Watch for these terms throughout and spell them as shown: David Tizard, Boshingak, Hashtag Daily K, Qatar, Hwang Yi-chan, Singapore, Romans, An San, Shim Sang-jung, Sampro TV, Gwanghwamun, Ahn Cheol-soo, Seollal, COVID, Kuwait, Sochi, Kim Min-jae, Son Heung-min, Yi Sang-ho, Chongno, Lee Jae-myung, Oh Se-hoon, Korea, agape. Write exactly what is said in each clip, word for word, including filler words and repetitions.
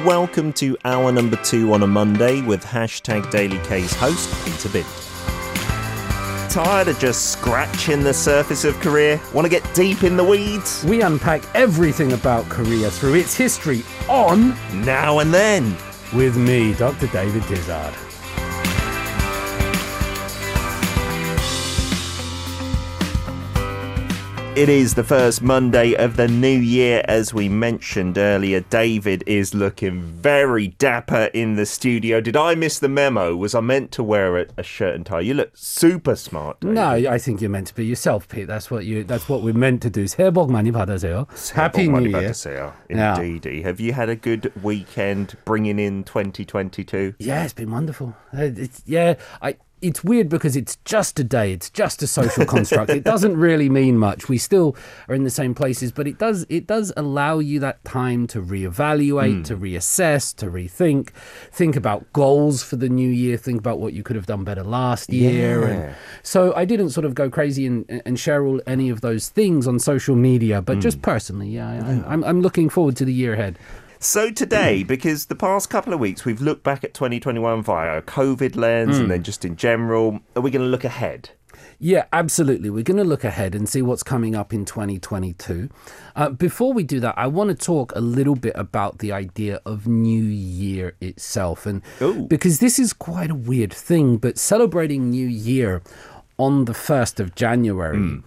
Welcome to hour number two on a Monday with Hashtag Daily K's host, Peter B. Tired of just scratching the surface of Korea? Want to get deep in the weeds? We unpack everything about Korea through its history on Now and Then with me, Doctor David Tizard. It is the first Monday of the new year, as we mentioned earlier. David is looking very dapper in the studio. Did I miss the memo? Was I meant to wear a, a shirt and tie? You look super smart, David. No, I think you're meant to be yourself, Pete. That's what you. That's what we're meant to do. 새해 복 많이 받으세요. Happy New Year. Indeed. Yeah. Have you had a good weekend bringing in twenty twenty-two? Yeah, it's been wonderful. It's, yeah, I... It's weird because it's just a day. It's just a social construct. It doesn't really mean much. We still are in the same places, but it does it does allow you that time to reevaluate, mm. to reassess, to rethink, think about goals for the new year, think about what you could have done better last year. Yeah. And so I didn't sort of go crazy and, and share all any of those things on social media, but mm. just personally, yeah, I, yeah. I'm, I'm looking forward to the year ahead. So today, because the past couple of weeks, we've looked back at twenty twenty-one via a COVID lens mm. and then just in general, are we going to look ahead? Yeah, absolutely. We're going to look ahead and see what's coming up in twenty twenty-two. Uh, before we do that, I want to talk a little bit about the idea of New Year itself. And Ooh. Because this is quite a weird thing, but celebrating New Year on the first of January... Mm.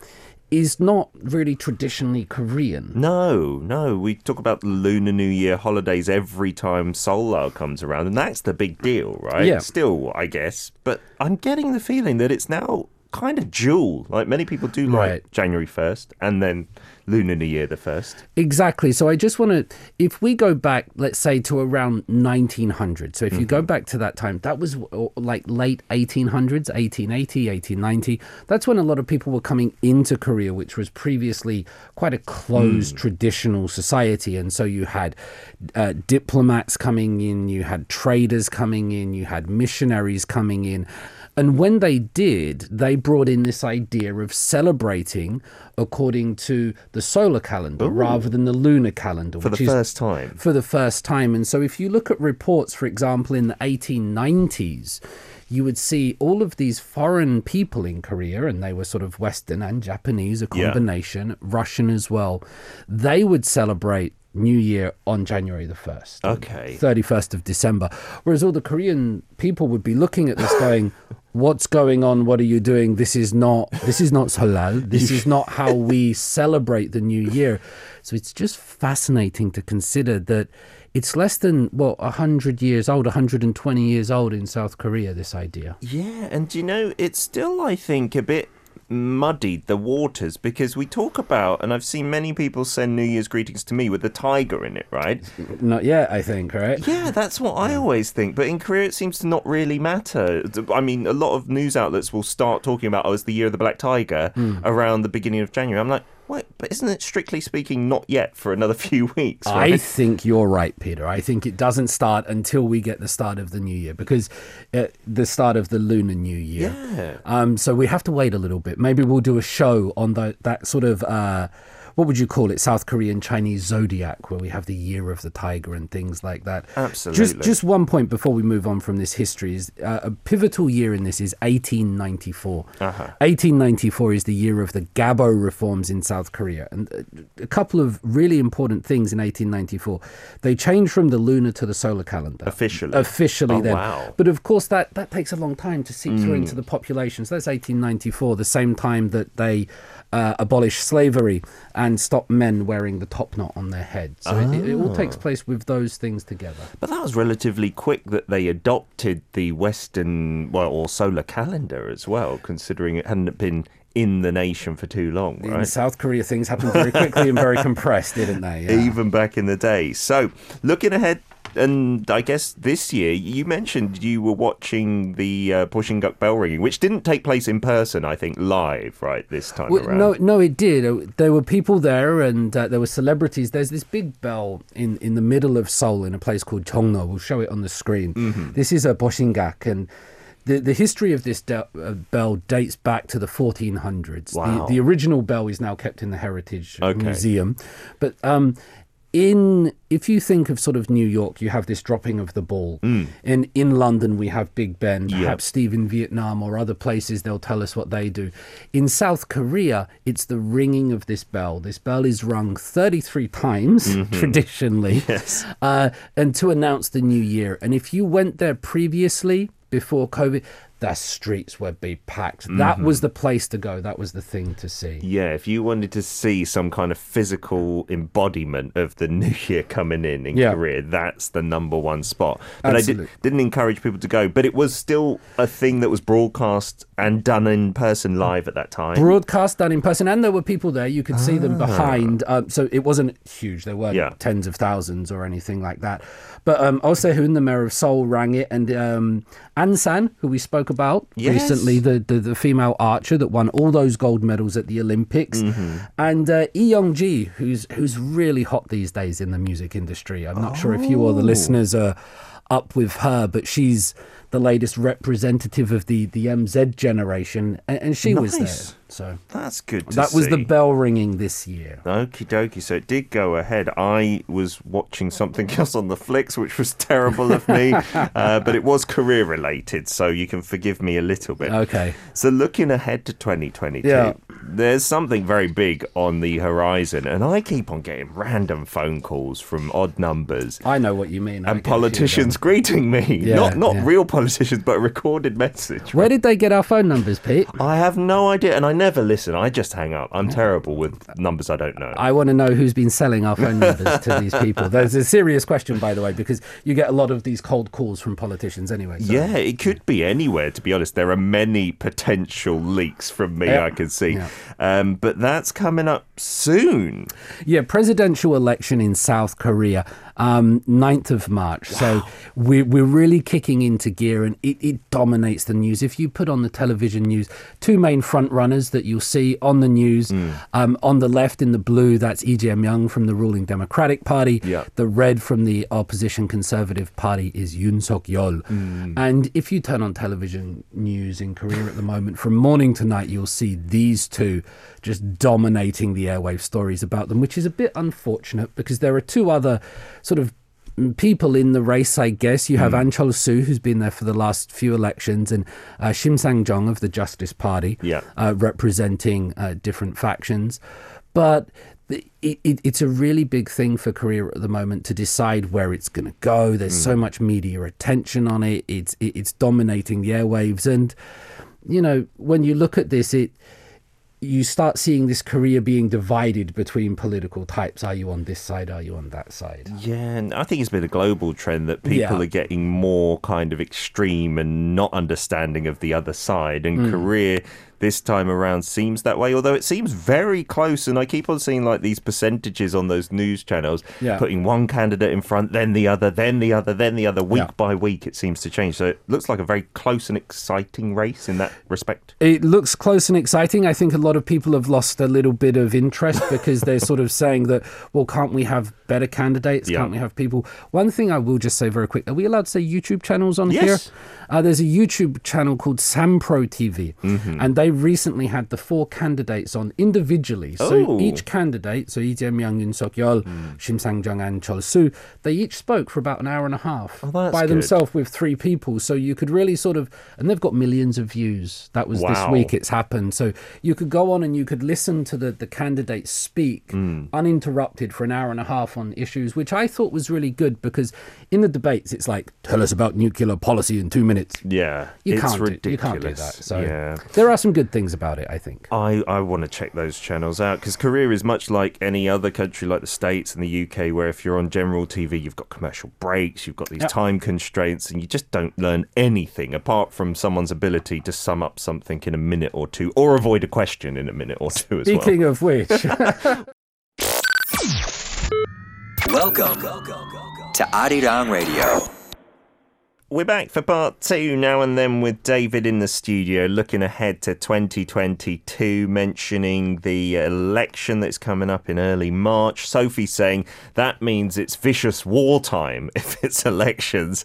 is not really traditionally Korean. No, no. We talk about Lunar New Year holidays every time Seollal comes around, and that's the big deal, right? Yeah. Still, I guess. But I'm getting the feeling that it's now kind of dual. Like, many people do like right. January first and then Lunar New Year the first. Exactly. So I just want to, if we go back, let's say, to around nineteen hundred. So if mm-hmm. you go back to that time, that was like late eighteen hundreds, eighteen eighty, eighteen ninety. That's when a lot of people were coming into Korea, which was previously quite a closed mm. traditional society. And so you had uh, diplomats coming in, you had traders coming in, you had missionaries coming in. And when they did, they brought in this idea of celebrating according to the solar calendar Ooh. Rather than the lunar calendar. For which the is, first time. For the first time. And so if you look at reports, for example, in the eighteen nineties, you would see all of these foreign people in Korea, and they were sort of Western and Japanese, a combination, yeah. Russian as well. They would celebrate New Year on January the first. Okay. thirty-first of December. Whereas all the Korean people would be looking at this going, what's going on? What are you doing? This is not this is not Seollal. This is not how we celebrate the New Year. So it's just fascinating to consider that it's less than, what, one hundred years old, one hundred twenty years old in South Korea, this idea. Yeah, and you know, it's still, I think, a bit muddied the waters, because we talk about, and I've seen many people send New Year's greetings to me with the tiger in it, right? Not yet, I think, right? Yeah, that's what I always think. But in Korea, it seems to not really matter. I mean, a lot of news outlets will start talking about, oh, it's the year of the black tiger mm. around the beginning of January. I'm like, wait, but isn't it strictly speaking not yet for another few weeks? Right? I think you're right, Peter. I think it doesn't start until we get the start of the new year, because uh, the start of the Lunar New Year. Yeah. Um. So we have to wait a little bit. Maybe we'll do a show on the, that sort of, uh, what would you call it, South Korean Chinese zodiac, where we have the year of the tiger and things like that. Absolutely. Just, just one point before we move on from this history is uh, a pivotal year in this is eighteen ninety-four. Uh-huh. eighteen ninety-four is the year of the Gabo reforms in South South Korea. And a couple of really important things in eighteen ninety-four. They changed from the lunar to the solar calendar. Officially. Officially oh, then. Wow. But of course, that, that takes a long time to seep mm. through into the population. So that's eighteen ninety-four, the same time that they uh, abolished slavery and stopped men wearing the top knot on their head. So oh. it, it all takes place with those things together. But that was relatively quick that they adopted the Western, well, or solar calendar as well, considering it hadn't been in the nation for too long, right? In South Korea, things happened very quickly and very compressed, didn't they? Yeah. Even back in the day. So, looking ahead, and I guess this year, you mentioned you were watching the uh, Boshingak bell ringing, which didn't take place in person, I think, live, right, this time well, around? No, no, it did. There were people there and uh, there were celebrities. There's this big bell in, in the middle of Seoul in a place called Chongno. We'll show it on the screen. Mm-hmm. This is a Boshingak, and The the history of this de- uh, bell dates back to the fourteen hundreds. Wow. The, the original bell is now kept in the Heritage okay. Museum. But um, in, if you think of sort of New York, you have this dropping of the ball. Mm. And in London, we have Big Ben, perhaps yep. Steve in Vietnam or other places, they'll tell us what they do. In South Korea, it's the ringing of this bell. This bell is rung thirty-three times, mm-hmm. traditionally, yes. uh, and to announce the new year. And if you went there previously, before COVID, the streets would be packed. Mm-hmm. That was the place to go. That was the thing to see. Yeah, if you wanted to see some kind of physical embodiment of the new year coming in in yeah. Korea, that's the number one spot. But Absolutely. I did, didn't encourage people to go, but it was still a thing that was broadcast and done in person live at that time. Broadcast, done in person, and there were people there. You could ah. see them behind. Um, so it wasn't huge. There weren't yeah. tens of thousands or anything like that. But um, Oh Se-hoon, the mayor of Seoul, rang it, and um, An San, who we spoke about yes. recently, the, the the female archer that won all those gold medals at the Olympics, mm-hmm. and uh, Lee Young-ji, who's who's really hot these days in the music industry. I'm not oh. sure if you or the listeners are up with her, but she's the latest representative of the the M Z generation, and, and she nice. was there. So that's good to That see. was the bell ringing this year. Okie dokie. So it did go ahead. I was watching something else on the flicks, which was terrible of me, uh, but it was career related, so you can forgive me a little bit. Okay. So looking ahead to twenty twenty-two, yeah. there's something very big on the horizon, and I keep on getting random phone calls from odd numbers. I know what you mean. And politicians greeting me. Yeah, not not yeah. real politicians, but a recorded message. Where did they get our phone numbers, Pete? I have no idea, and I never listen. I just hang up. I'm terrible with numbers I don't know. I want to know who's been selling our phone numbers to these people. There's a serious question, by the way, because you get a lot of these cold calls from politicians anyway. So. Yeah, it could be anywhere, to be honest. There are many potential leaks from me, yeah. I can see. Yeah. Um, but that's coming up soon. Yeah, presidential election in South Korea, um, ninth of March. Wow. So we, we're really kicking into gear, and it, it dominates the news. If you put on the television news, two main front runners that you'll see on the news. Mm. Um, on the left in the blue, that's Lee Jae-myung from the ruling Democratic Party. Yeah. The red from the opposition Conservative Party is Yoon Seok-yeol. Mm. And if you turn on television news in Korea at the moment, from morning to night, you'll see these two just dominating the airwave stories about them, which is a bit unfortunate because there are two other sort of people in the race, I guess. You have mm. Ahn Cheol-soo, who's been there for the last few elections, and uh, Shim Sang-jung of the Justice Party, yeah. uh, representing uh, different factions. But it, it, it's a really big thing for Korea at the moment to decide where it's going to go. There's mm. so much media attention on it. It's, it, it's dominating the airwaves. And, you know, when you look at this, it... you start seeing this Korea being divided between political types. Are you on this side? Are you on that side? Yeah, and I think it's been a global trend that people yeah. are getting more kind of extreme and not understanding of the other side. And mm. Korea this time around seems that way, although it seems very close. And I keep on seeing like these percentages on those news channels, yeah. putting one candidate in front, then the other, then the other, then the other. Week yeah. by week, it seems to change. So it looks like a very close and exciting race in that respect. It looks close and exciting. I think a lot of people have lost a little bit of interest because they're sort of saying that, well, can't we have better candidates? Yeah. Can't we have people? One thing I will just say very quick, are we allowed to say YouTube channels on yes. here? Uh, there's a YouTube channel called Sampro T V, mm-hmm. and they They recently had the four candidates on individually. So oh. each candidate, so Lee Jae-myung, Yoon Seok-yeol, mm. Shim Sang-jung, and Cheol-soo, they each spoke for about an hour and a half oh, by good. themselves with three people. So you could really sort of, and they've got millions of views. That was wow. this week it's happened. So you could go on and you could listen to the, the candidates speak mm. uninterrupted for an hour and a half on issues, which I thought was really good because in the debates, it's like, tell us about nuclear policy in two minutes. Yeah, you it's can't ridiculous. Do, you can't do that. So yeah. there are some good things about it, I think. I, I want to check those channels out because Korea is much like any other country like the States and the U K, where if you're on general T V, you've got commercial breaks, you've got these yep. time constraints, and you just don't learn anything apart from someone's ability to sum up something in a minute or two or avoid a question in a minute or two as Speaking well. Speaking of which. Welcome to Arirang Radio. We're back for part two now and then with David in the studio, looking ahead to twenty twenty-two, mentioning the election that's coming up in early March. Sophie saying that means it's vicious wartime if it's elections.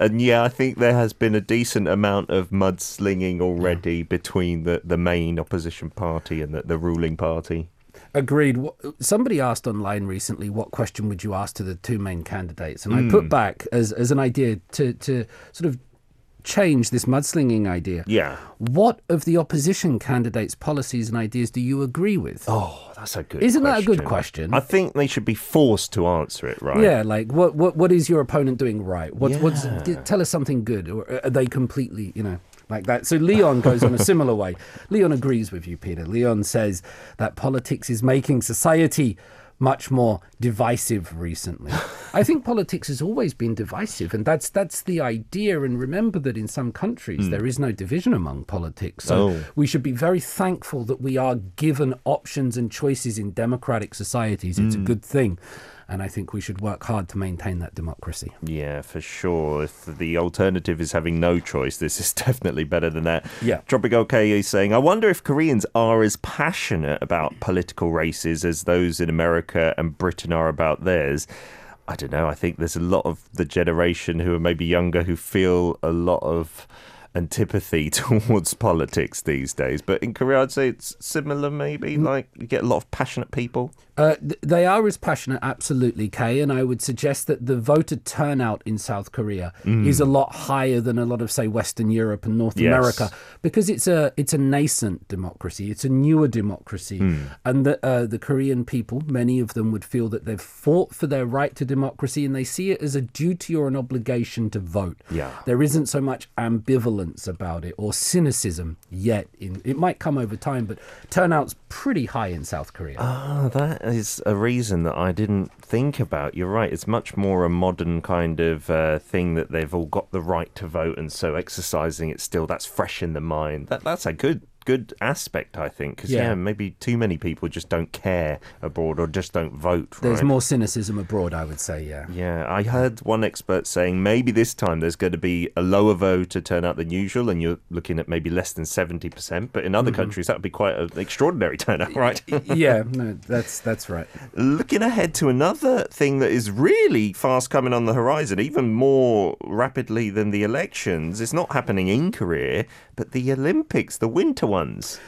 And yeah, I think there has been a decent amount of mudslinging already yeah. between the, the main opposition party and the, the ruling party. Agreed. Somebody asked online recently, what question would you ask to the two main candidates? And mm. I put back as, as an idea to, to sort of change this mudslinging idea. Yeah. What of the opposition candidates' policies and ideas do you agree with? Oh, that's a good Isn't question. Isn't that a good question? I think they should be forced to answer it, right? Yeah, like, what what, what is your opponent doing right? What, yeah. what's, tell us something good. Or are they completely, you know... like that. So Leon goes on a similar way. Leon agrees with you, Peter. Leon says that politics is making society much more divisive recently. I think politics has always been divisive, and that's that's the idea. And remember that in some countries, mm. there is no division among politics. So oh. we should be very thankful that we are given options and choices in democratic societies. It's mm. a good thing. And I think we should work hard to maintain that democracy. Yeah, for sure. If the alternative is having no choice, this is definitely better than that. Yeah. Tropical K is saying, I wonder if Koreans are as passionate about political races as those in America and Britain are about theirs. I don't know. I think there's a lot of the generation who are maybe younger who feel a lot of antipathy towards politics these days, but in Korea I'd say it's similar, maybe, like you get a lot of passionate people. Uh, th- they are as passionate, absolutely, Kay, and I would suggest that the voter turnout in South Korea mm. is a lot higher than a lot of, say, Western Europe and North yes. America, because it's a it's a nascent democracy, it's a newer democracy, mm. and the, uh, the Korean people, many of them would feel that they've fought for their right to democracy, and they see it as a duty or an obligation to vote. Yeah. There isn't so much ambivalence about it or cynicism yet. In it might come over time, but turnout's pretty high in South Korea. Ah, that is a reason that I didn't think about. You're right, it's much more a modern kind of uh, thing that they've all got the right to vote, and so exercising it still, that's fresh in the mind. That that's a good good aspect, I think, because yeah. yeah, maybe too many people just don't care abroad or just don't vote. Right? There's more cynicism abroad, I would say, yeah. Yeah, I heard one expert saying maybe this time there's going to be a lower voter turnout than usual, and you're looking at maybe less than seventy percent, but in other mm-hmm. countries that would be quite an extraordinary turnout, right? yeah, no, that's that's right. Looking ahead to another thing that is really fast coming on the horizon, even more rapidly than the elections, it's not happening in Korea, but the Olympics, the winter one.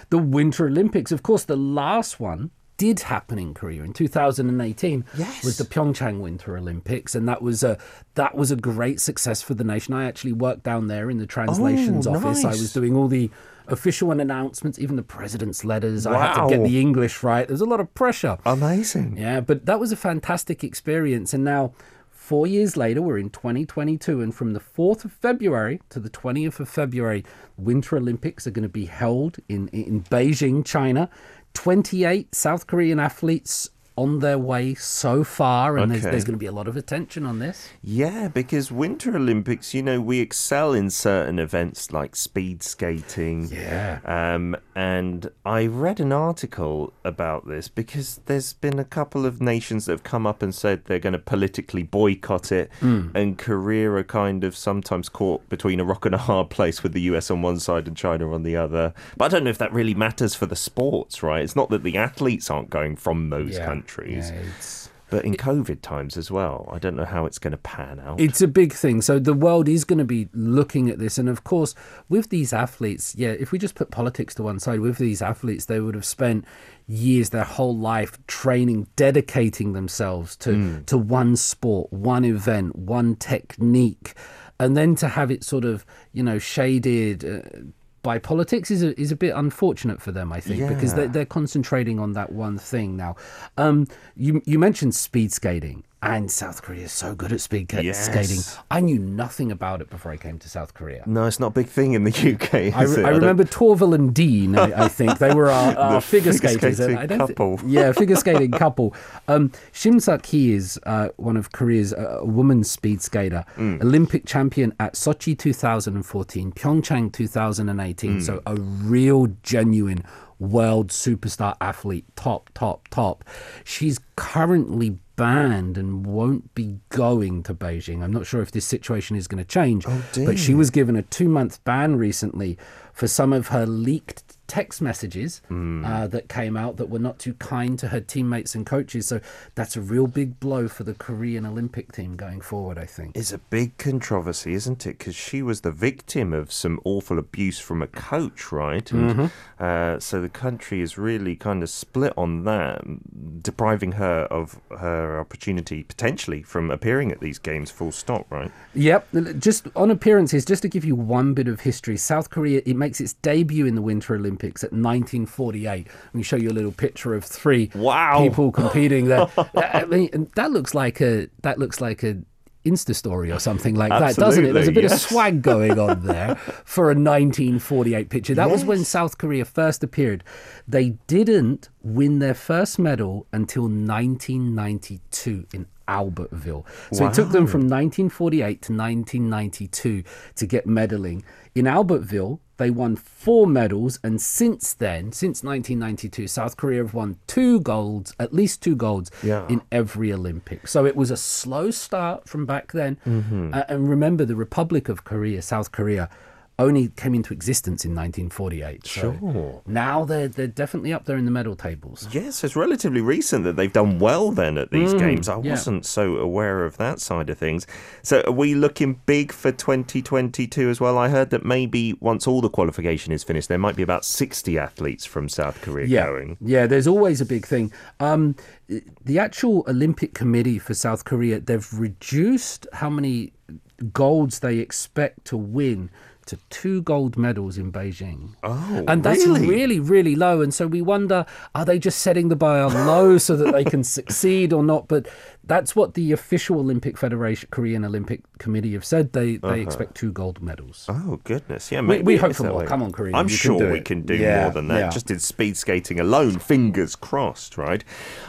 The Winter Olympics, of course, the last one did happen in Korea in two thousand eighteen. Yes. Was the Pyeongchang Winter Olympics, and that was a that was a great success for the nation. I actually worked down there in the translations oh, office. Nice. I was doing all the official announcements, even the president's letters. Wow. I had to get the English right. There was a lot of pressure. Amazing. Yeah, but that was a fantastic experience, and now four years later, we're in twenty twenty-two, and from the fourth of February to the twentieth of February, Winter Olympics are going to be held in, in Beijing, China. twenty-eight South Korean athletes on their way so far, and okay. there's, there's going to be a lot of attention on this. Yeah, because Winter Olympics, you know, we excel in certain events like speed skating. Yeah. Um, and I read an article about this because there's been a couple of nations that have come up and said they're going to politically boycott it, mm. and Korea are kind of sometimes caught between a rock and a hard place with the U S on one side and China on the other. But I don't know if that really matters for the sports, right? It's not that the athletes aren't going from those yeah. countries. Countries, yeah, but in COVID times as well, I don't know how it's going to pan out. It's a big thing. So the world is going to be looking at this. And of course, with these athletes, yeah, if we just put politics to one side, with these athletes, they would have spent years, their whole life training, dedicating themselves to, mm. to one sport, one event, one technique. And then to have it sort of, you know, shaded uh, by politics is a, is a bit unfortunate for them, I think, yeah. because they're, they're concentrating on that one thing now. Um, you, you mentioned speed skating, and South Korea is so good at speed ca- yes. skating. I knew nothing about it before I came to South Korea. No, it's not a big thing in the U K, is I, it? I, I remember Torvill and Dean, I, I think. They were our, our the figure, figure skaters. Skating I don't couple. Th- yeah, figure skating couple. Um, Shim Sak-hee is uh, one of Korea's uh, woman speed skater, mm. Olympic champion at Sochi two thousand fourteen, Pyeongchang two thousand eighteen. Mm. So a real, genuine world superstar athlete, top, top, top. She's currently banned and won't be going to Beijing. I'm not sure if this situation is going to change, oh, but she was given a two-month ban recently for some of her leaked text messages mm. uh, that came out that were not too kind to her teammates and coaches. So that's a real big blow for the Korean Olympic team going forward, I think. It's a big controversy, isn't it? Because she was the victim of some awful abuse from a coach, right? And, mm-hmm. uh, so the country is really kind of split on that, depriving her of her opportunity, potentially, from appearing at these games full stop, right? Yep. Just on appearances, just to give you one bit of history, South Korea, it makes its debut in the Winter Olympics at nineteen forty-eight. Let me show you a little picture of three wow. people competing there. I mean, that looks like a that looks like a Insta story or something like Absolutely, that, doesn't it? There's a bit yes. of swag going on there for a nineteen forty-eight picture. That yes. was when South Korea first appeared. They didn't win their first medal until nineteen ninety-two in Albertville. So wow. it took them from nineteen forty-eight to nineteen ninety-two to get medaling. In Albertville, they won four medals, and since then, since nineteen ninety-two, South Korea have won two golds, at least two golds, yeah. in every Olympic. So it was a slow start from back then. Mm-hmm. Uh, and remember, the Republic of Korea, South Korea, only came into existence in nineteen forty-eight. Sure. So now they're, they're definitely up there in the medal tables. Yes, it's relatively recent that they've done well then at these mm, games. I yeah. wasn't so aware of that side of things. So are we looking big for twenty twenty-two as well? I heard that maybe once all the qualification is finished, there might be about sixty athletes from South Korea yeah. going. Yeah, there's always a big thing. Um, the actual Olympic Committee for South Korea, they've reduced how many golds they expect to win to two gold medals in Beijing. Oh, and that's really? really, really low. And so we wonder, are they just setting the bar low so that they can succeed or not? But that's what the official Olympic Federation, Korean Olympic Committee have said. They they uh-huh. expect two gold medals. Oh, goodness. Yeah, maybe we, we hope for more. Way. Come on, Korea. I'm you sure can we it. can do yeah, more than that. Yeah. Just in speed skating alone, fingers crossed, right?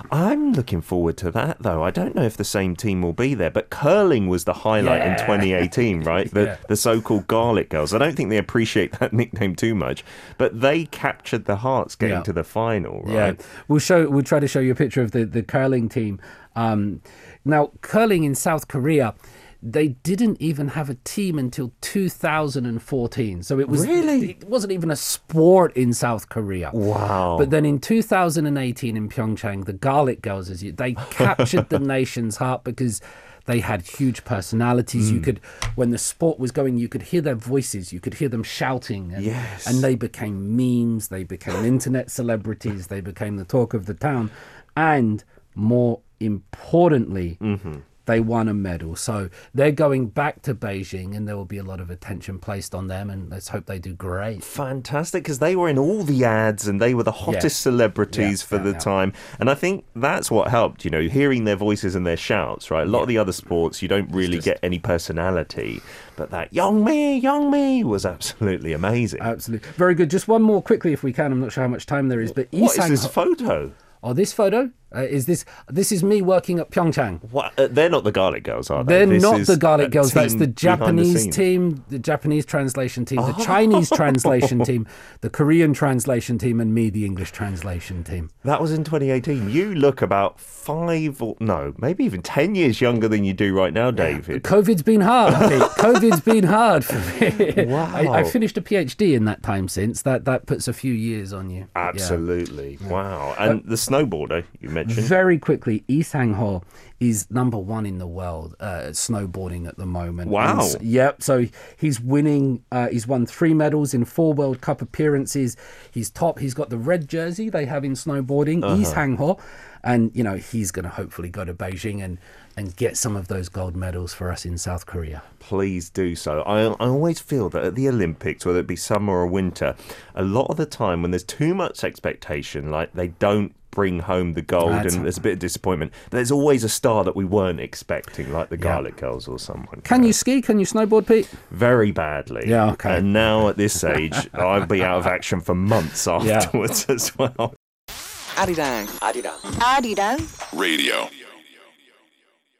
I'm looking forward to that, though. I don't know if the same team will be there, but curling was the highlight yeah. in twenty eighteen, right? The, yeah. the so-called garlic girls. I don't think they appreciate that nickname too much, but they captured the hearts getting yeah. to the final, right? Yeah. We'll, show, we'll try to show you a picture of the, the curling team. Um, now, curling in South Korea, they didn't even have a team until two thousand fourteen. So it was really? It wasn't even a sport in South Korea. Wow. But then in two thousand eighteen in Pyeongchang, the Garlic Girls, as you, they captured the nation's heart because they had huge personalities. Mm. You could, when the sport was going, you could hear their voices. You could hear them shouting. And, yes. and they became memes. They became internet celebrities. They became the talk of the town. And more importantly, mm-hmm. they won a medal. So they're going back to Beijing and there will be a lot of attention placed on them, and let's hope they do great. Fantastic, because they were in all the ads and they were the hottest yes. celebrities yeah, for yeah, the yeah. time. And I think that's what helped, you know, hearing their voices and their shouts, right? A lot yeah. of the other sports, you don't really just get any personality. But that Young-mi, Young-mi was absolutely amazing. Absolutely. Very good. Just one more quickly if we can. I'm not sure how much time there is. But What Isang- is this photo? Oh, this photo? Uh, is this this is me working at Pyeongchang. What? Uh, they're not the Garlic Girls, are they? They're this not the Garlic Girls. That's the Japanese the team, the Japanese translation team, the oh. Chinese translation team, the Korean translation team, and me, the English translation team. That was in twenty eighteen. You look about five or, no, maybe even ten years younger than you do right now, David. COVID's been hard, I think. COVID's been hard for me. Wow. I, I finished a PhD in that time since. That that puts a few years on you. Absolutely. Yeah. Wow. And but, the snowboarder, you mentioned. Very quickly, Yi Sang-ho is number one in the world uh, snowboarding at the moment. Wow. So, yep. So he's winning. Uh, he's won three medals in four World Cup appearances. He's top. He's got the red jersey they have in snowboarding. Uh-huh. Yi Sang-ho. And, you know, he's going to hopefully go to Beijing and, and get some of those gold medals for us in South Korea. Please do so. I, I always feel that at the Olympics, whether it be summer or winter, a lot of the time when there's too much expectation, like they don't bring home the gold That's and there's a bit of disappointment. But there's always a star that we weren't expecting, like the Garlic yeah. Girls or someone. Can you, know. you ski? Can you snowboard, Pete? Very badly. Yeah, okay. And now at this age, I'll be out of action for months afterwards yeah. as well. Arirang. Arirang. Arirang. Radio.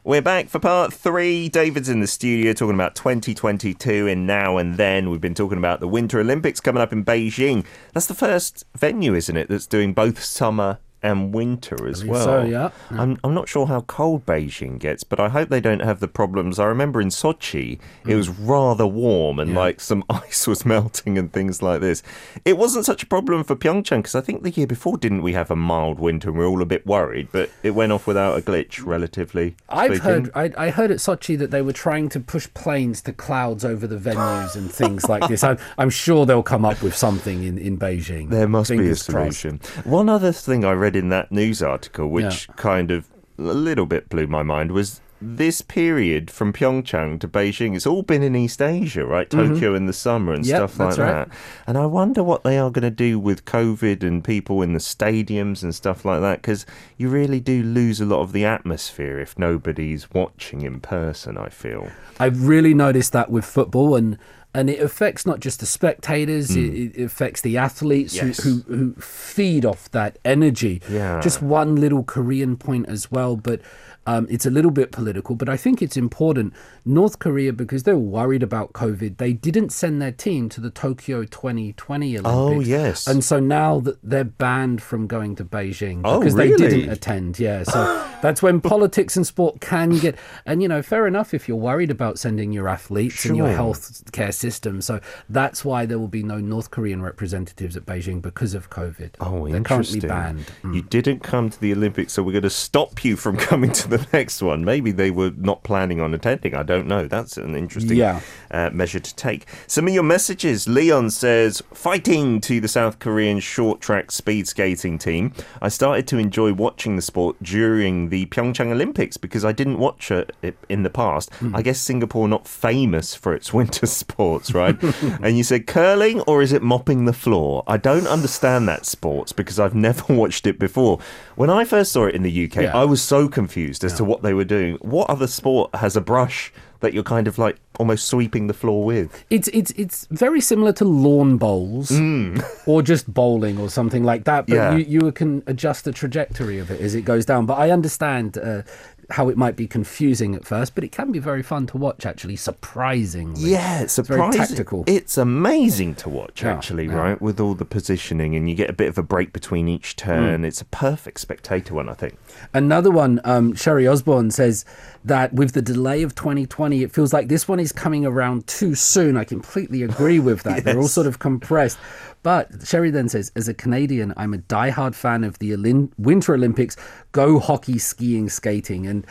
We're back for part three. David's in the studio talking about twenty twenty-two in Now and Then. We've been talking about the Winter Olympics coming up in Beijing. That's the first venue, isn't it, that's doing both summer and winter as well. So, yeah. Yeah. I'm, I'm not sure how cold Beijing gets, but I hope they don't have the problems. I remember in Sochi, mm. it was rather warm and yeah. like some ice was melting and things like this. It wasn't such a problem for Pyeongchang because I think the year before, didn't we have a mild winter and we were all a bit worried, but it went off without a glitch, relatively I've speaking. heard, I, I heard at Sochi that they were trying to push planes to clouds over the venues and things like this. I, I'm sure they'll come up with something in, in Beijing. There must Fingers be a solution. Crossed. One other thing I read in that news article, which yeah. kind of a little bit blew my mind, was this period from Pyeongchang to Beijing, it's all been in East Asia, right? Mm-hmm. Tokyo in the summer and yep, stuff like right. that. And I wonder what they are going to do with COVID and people in the stadiums and stuff like that, because you really do lose a lot of the atmosphere if nobody's watching in person, I feel. I've really noticed that with football, and And it affects not just the spectators, mm. it, it affects the athletes yes. who, who, who feed off that energy. Yeah. Just one little Korean point as well, but um, it's a little bit political, but I think it's important. North Korea, because they're worried about COVID, they didn't send their team to the Tokyo twenty twenty Olympics. Oh, yes. And so now that they're banned from going to Beijing oh, because really? they didn't attend. Yeah, so that's when politics and sport can get... And, you know, fair enough if you're worried about sending your athletes sure. and your health care system. So that's why there will be no North Korean representatives at Beijing because of COVID. Oh, they're interesting. Currently banned. Mm. You didn't come to the Olympics, so we're going to stop you from coming to the next one. Maybe they were not planning on attending. I don't know. That's an interesting yeah. uh, measure to take. Some of your messages. Leon says, fighting to the South Korean short track speed skating team. I started to enjoy watching the sport during the Pyeongchang Olympics because I didn't watch it in the past. Mm. I guess Singapore not famous for its winter sport. Right? And you said curling, or is it mopping the floor? I don't understand that sports because I've never watched it before. When I first saw it in the U K, yeah. I was so confused as yeah. to what they were doing. What other sport has a brush that you're kind of like almost sweeping the floor with? It's it's it's very similar to lawn bowls mm. or just bowling or something like that. But yeah. you, you can adjust the trajectory of it as it goes down. But I understand... Uh, how it might be confusing at first, but it can be very fun to watch, actually, surprisingly. Yeah, surprising. It's very tactical. It's amazing to watch, yeah, actually, yeah. right, with all the positioning, and you get a bit of a break between each turn. Mm. It's a perfect spectator one, I think. Another one, um, Sherry Osborne says that with the delay of twenty twenty, it feels like this one is coming around too soon. I completely agree with that. Yes. They're all sort of compressed. But Sherry then says, as a Canadian, I'm a diehard fan of the Olymp- Winter Olympics. Go hockey, skiing, skating. And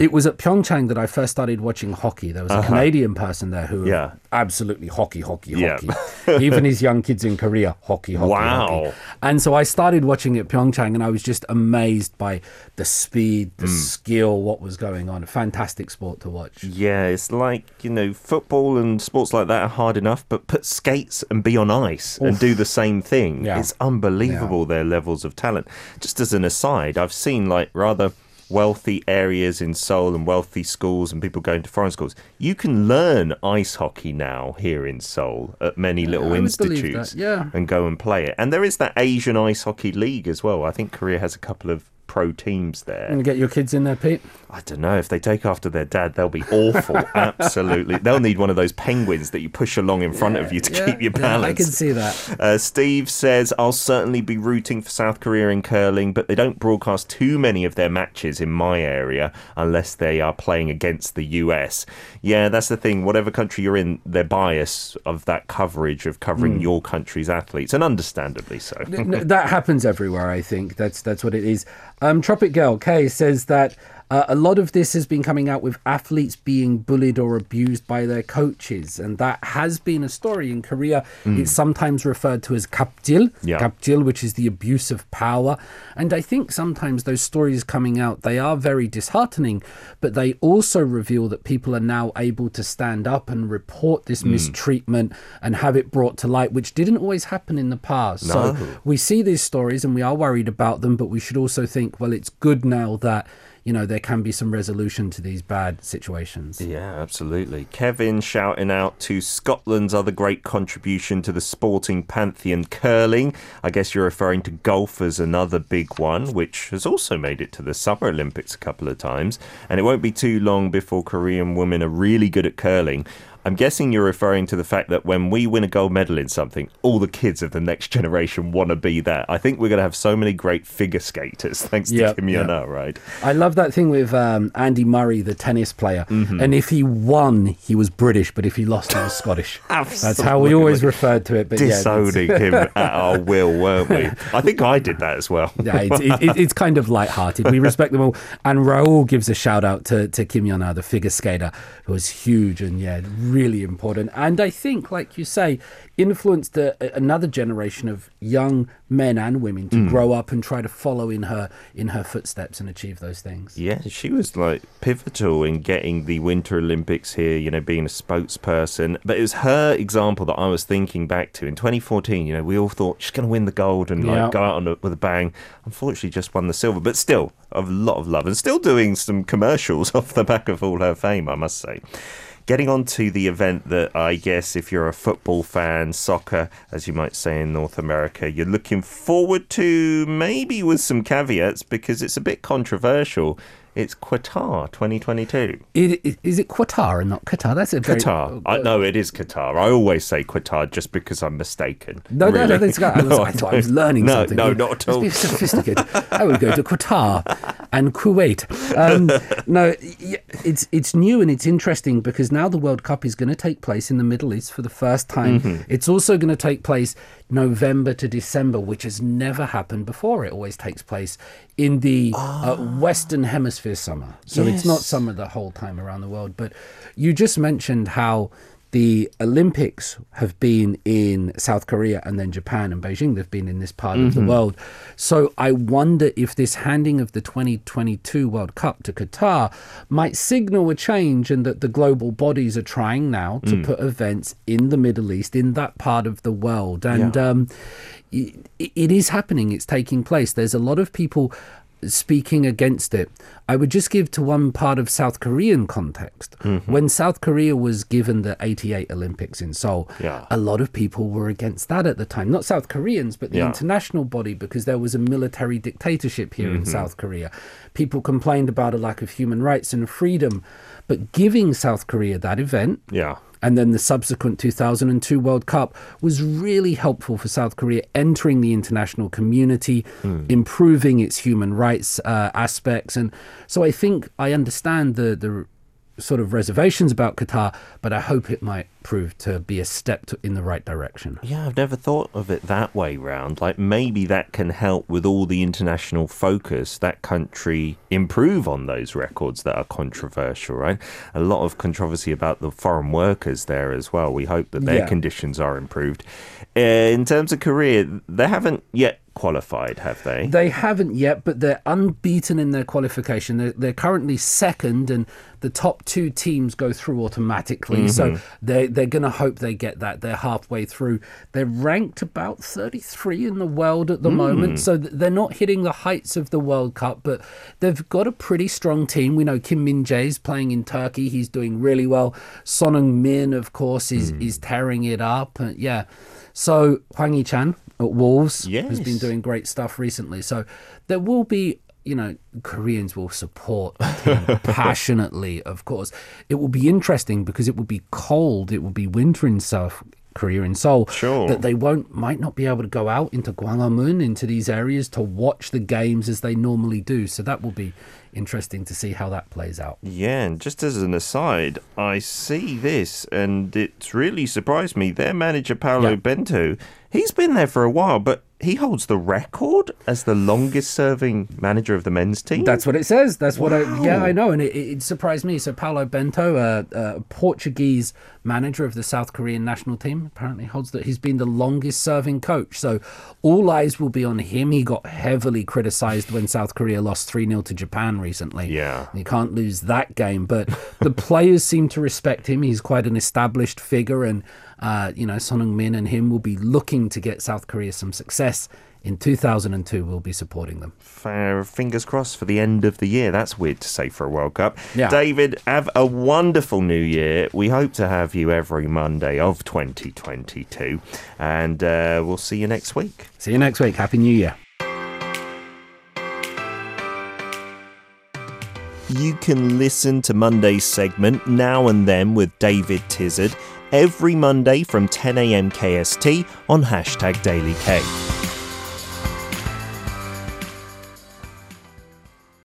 it was at Pyeongchang that I first started watching hockey. There was a uh-huh. Canadian person there who yeah. absolutely hockey, hockey, yeah. hockey. Even his young kids in Korea, hockey, hockey, wow. hockey. And so I started watching at Pyeongchang, and I was just amazed by the speed, the mm. skill, what was going on. A fantastic sport to watch. Yeah, it's like, you know, football and sports like that are hard enough, but put skates and be on ice Oof. and do the same thing. Yeah. It's unbelievable yeah. their levels of talent. Just as an aside, I've seen like rather wealthy areas in Seoul and wealthy schools and people going to foreign schools. You can learn ice hockey now here in Seoul at many yeah, little institutes yeah. and go and play it. And there is that Asian Ice Hockey League as well. I think Korea has a couple of pro teams there. And get your kids in there, Pete? I don't know. If they take after their dad, they'll be awful. Absolutely. They'll need one of those penguins that you push along in front yeah, of you to yeah, keep your balance. Yeah, I can see that. Uh, Steve says, I'll certainly be rooting for South Korea in curling, but they don't broadcast too many of their matches in my area unless they are playing against the U S. Yeah, that's the thing. Whatever country you're in, they're biased of that coverage of covering mm. your country's athletes, and understandably so. That happens everywhere, I think. That's, that's what it is. Um, Tropic Girl Kay says that uh, a lot of this has been coming out with athletes being bullied or abused by their coaches, and that has been a story in Korea. Mm. It's sometimes referred to as 갑질, yeah. 갑질, which is the abuse of power. And I think sometimes those stories coming out, they are very disheartening, but they also reveal that people are now able to stand up and report this mm. mistreatment and have it brought to light, which didn't always happen in the past. No. So we see these stories and we are worried about them, but we should also think, well, it's good now that, you know, there can be some resolution to these bad situations. Yeah, absolutely. Kevin shouting out to Scotland's other great contribution to the sporting pantheon, curling. I guess you're referring to golf as another big one, which has also made it to the Summer Olympics a couple of times. And it won't be too long before Korean women are really good at curling. I'm guessing you're referring to the fact that when we win a gold medal in something, all the kids of the next generation want to be that. I think we're going to have so many great figure skaters thanks to yep, Kim Yuna, yep. right? I love that thing with um, Andy Murray, the tennis player. Mm-hmm. And if he won, he was British, but if he lost, he was Scottish. Absolutely. That's how we always referred to it. But disowning yeah, him at our will, weren't we? I think I did that as well. Yeah, it's, it, it's kind of lighthearted. We respect them all. And Raul gives a shout out to, to Kim Yuna, the figure skater, who was huge and yeah, really important. And I think, like you say, influenced a, another generation of young men and women to mm. grow up and try to follow in her in her footsteps and achieve those things. Yeah, she was like pivotal in getting the Winter Olympics here, you know, being a spokesperson. But it was her example that I was thinking back to. In twenty fourteen, you know, we all thought she's going to win the gold and yeah. like go out on a, with a bang. Unfortunately, just won the silver, but still a lot of love and still doing some commercials off the back of all her fame, I must say. Getting on to the event that I guess if you're a football fan, soccer, as you might say in North America, you're looking forward to, maybe with some caveats, because it's a bit controversial. It's Qatar twenty twenty-two. It, it, is it Qatar and not Qatar? That's a very, Qatar. Uh, I, no, it is Qatar. I always say Qatar just because I'm mistaken. No, really. no, no. It's, I, was, no I, I thought I was learning no, something. No, no, not at all. It's sophisticated. I would go to Qatar and Kuwait. Um, no, it's it's new and it's interesting because now the World Cup is going to take place in the Middle East for the first time. Mm-hmm. It's also going to take place November to December, which has never happened before. It always takes place in the oh. uh, Western Hemisphere. Summer, so yes. It's not summer the whole time around the world. But you just mentioned how the Olympics have been in South Korea and then Japan and Beijing. They've been in this part mm-hmm. of the world. So I wonder if this handing of the twenty twenty-two World Cup to Qatar might signal a change, and that the global bodies are trying now to mm. put events in the Middle East, in that part of the world. And yeah. um, it, it is happening. It's taking place. There's a lot of people speaking against it. I would just give to one part of South Korean context. Mm-hmm. When South Korea was given the eighty-eight Olympics in Seoul, yeah. a lot of people were against that at the time. Not South Koreans, but the yeah. international body, because there was a military dictatorship here mm-hmm. in South Korea. People complained about a lack of human rights and freedom. But giving South Korea that event, yeah. and then the subsequent two thousand two World Cup, was really helpful for South Korea entering the international community, mm. improving its human rights uh, aspects. And so I think I understand the, the sort of reservations about Qatar, but I hope it might prove to be a step to, in the right direction. Yeah, I've never thought of it that way round. Like maybe that can help with all the international focus, that country improve on those records that are controversial, right? A lot of controversy about the foreign workers there as well. We hope that their yeah. conditions are improved. In terms of Korea, they haven't yet qualified, have they? They haven't yet, but they're unbeaten in their qualification. They're, they're currently second, and the top two teams go through automatically. Mm-hmm. So they're, they're going to hope they get that. They're halfway through. They're ranked about thirty-three in the world at the mm. moment. So they're not hitting the heights of the World Cup, but they've got a pretty strong team. We know Kim Min-jae is playing in Turkey. He's doing really well. Son Heung-min, of course, is, mm. is tearing it up. Uh, yeah. So Hwang Yi-chan at Wolves yes. has been doing great stuff recently. So there will be, you know, Koreans will support him passionately, of course. It will be interesting because it will be cold. It will be winter in South Korea, in Seoul. Sure. That they won't, might not be able to go out into Gwanghwamun, into these areas to watch the games as they normally do. So that will be interesting to see how that plays out. Yeah, and just as an aside, I see this and it's really surprised me. Their manager, Paulo yeah. Bento, he's been there for a while, but he holds the record as the longest-serving manager of the men's team. That's what it says. That's wow. what I... Yeah, I know, and it, it surprised me. So Paulo Bento, a uh, uh, Portuguese manager of the South Korean national team, apparently holds that. He's been the longest-serving coach. So all eyes will be on him. He got heavily criticised when South Korea lost three nil to Japan recently. Yeah. You can't lose that game, but the players seem to respect him. He's quite an established figure, and Uh, you know, Son Heung-min and him will be looking to get South Korea some success. In two thousand two, we'll be supporting them. Fair, fingers crossed for the end of the year. That's weird to say for a World Cup. Yeah. David, have a wonderful new year. We hope to have you every Monday of twenty twenty-two. And uh, we'll see you next week. See you next week. Happy New Year. you can listen to Monday's segment Now and Then with David Tizard every Monday from ten a m K S T on Hashtag Daily K.